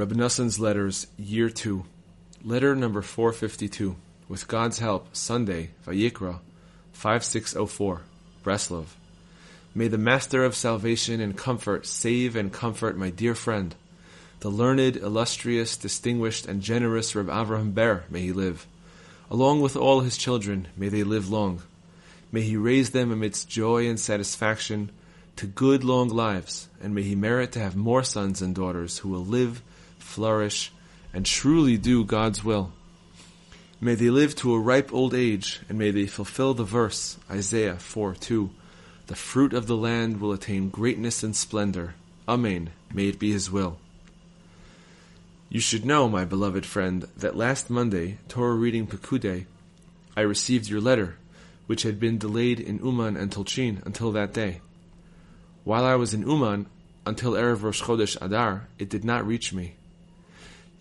Reb Noson's Letters, Year 2, Letter number 452, with God's help, Sunday, Vayikra, 5604, Breslov. May the Master of Salvation and Comfort save and comfort my dear friend, the learned, illustrious, distinguished, and generous Reb Avraham Bear, may he live. Along with all his children, may they live long. May he raise them amidst joy and satisfaction to good long lives, and may he merit to have more sons and daughters who will live, flourish, and truly do God's will. May they live to a ripe old age, and may they fulfill the verse, Isaiah 4:2, "The fruit of the land will attain greatness and splendor. Amen. May it be his will." You should know, my beloved friend, that last Monday, Torah reading Pekudeh, I received your letter, which had been delayed in Uman and Tolchin until that day. While I was in Uman, until Erev Rosh Chodesh Adar, it did not reach me.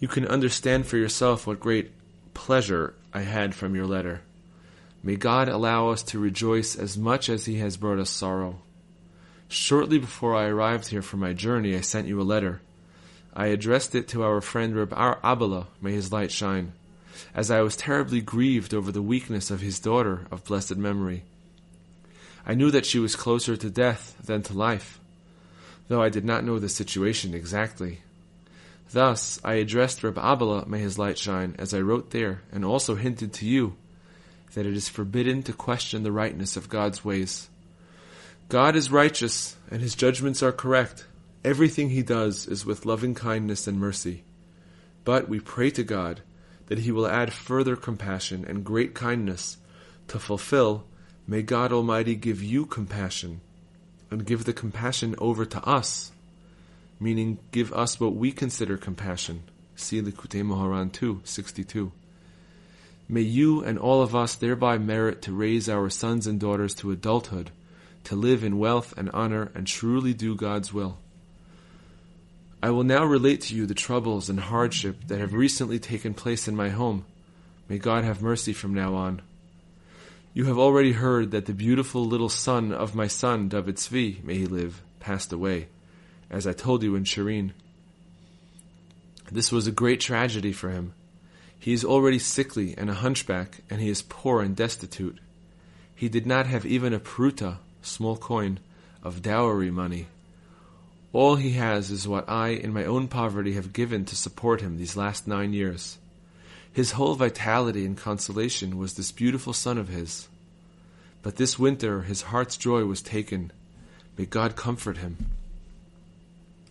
You can understand for yourself what great pleasure I had from your letter. May God allow us to rejoice as much as He has brought us sorrow. Shortly before I arrived here for my journey, I sent you a letter. I addressed it to our friend Rabbi Abelah, may his light shine, as I was terribly grieved over the weakness of his daughter of blessed memory. I knew that she was closer to death than to life, though I did not know the situation exactly. Thus, I addressed Rabbi Abelah, may his light shine, as I wrote there, and also hinted to you that it is forbidden to question the rightness of God's ways. God is righteous, and His judgments are correct. Everything He does is with loving kindness and mercy. But we pray to God that He will add further compassion and great kindness to fulfill. May God Almighty give you compassion and give the compassion over to us, meaning give us what we consider compassion. See Likutei Moharan 2:62. May you and all of us thereby merit to raise our sons and daughters to adulthood, to live in wealth and honor and truly do God's will. I will now relate to you the troubles and hardship that have recently taken place in my home. May God have mercy from now on. You have already heard that the beautiful little son of my son, David Tzvi, may he live, passed away, as I told you in Chirin. This was a great tragedy for him. He is already sickly and a hunchback, and he is poor and destitute. He did not have even a pruta, small coin, of dowry money. All he has is what I, in my own poverty, have given to support him these last 9 years. His whole vitality and consolation was this beautiful son of his. But this winter his heart's joy was taken. May God comfort him.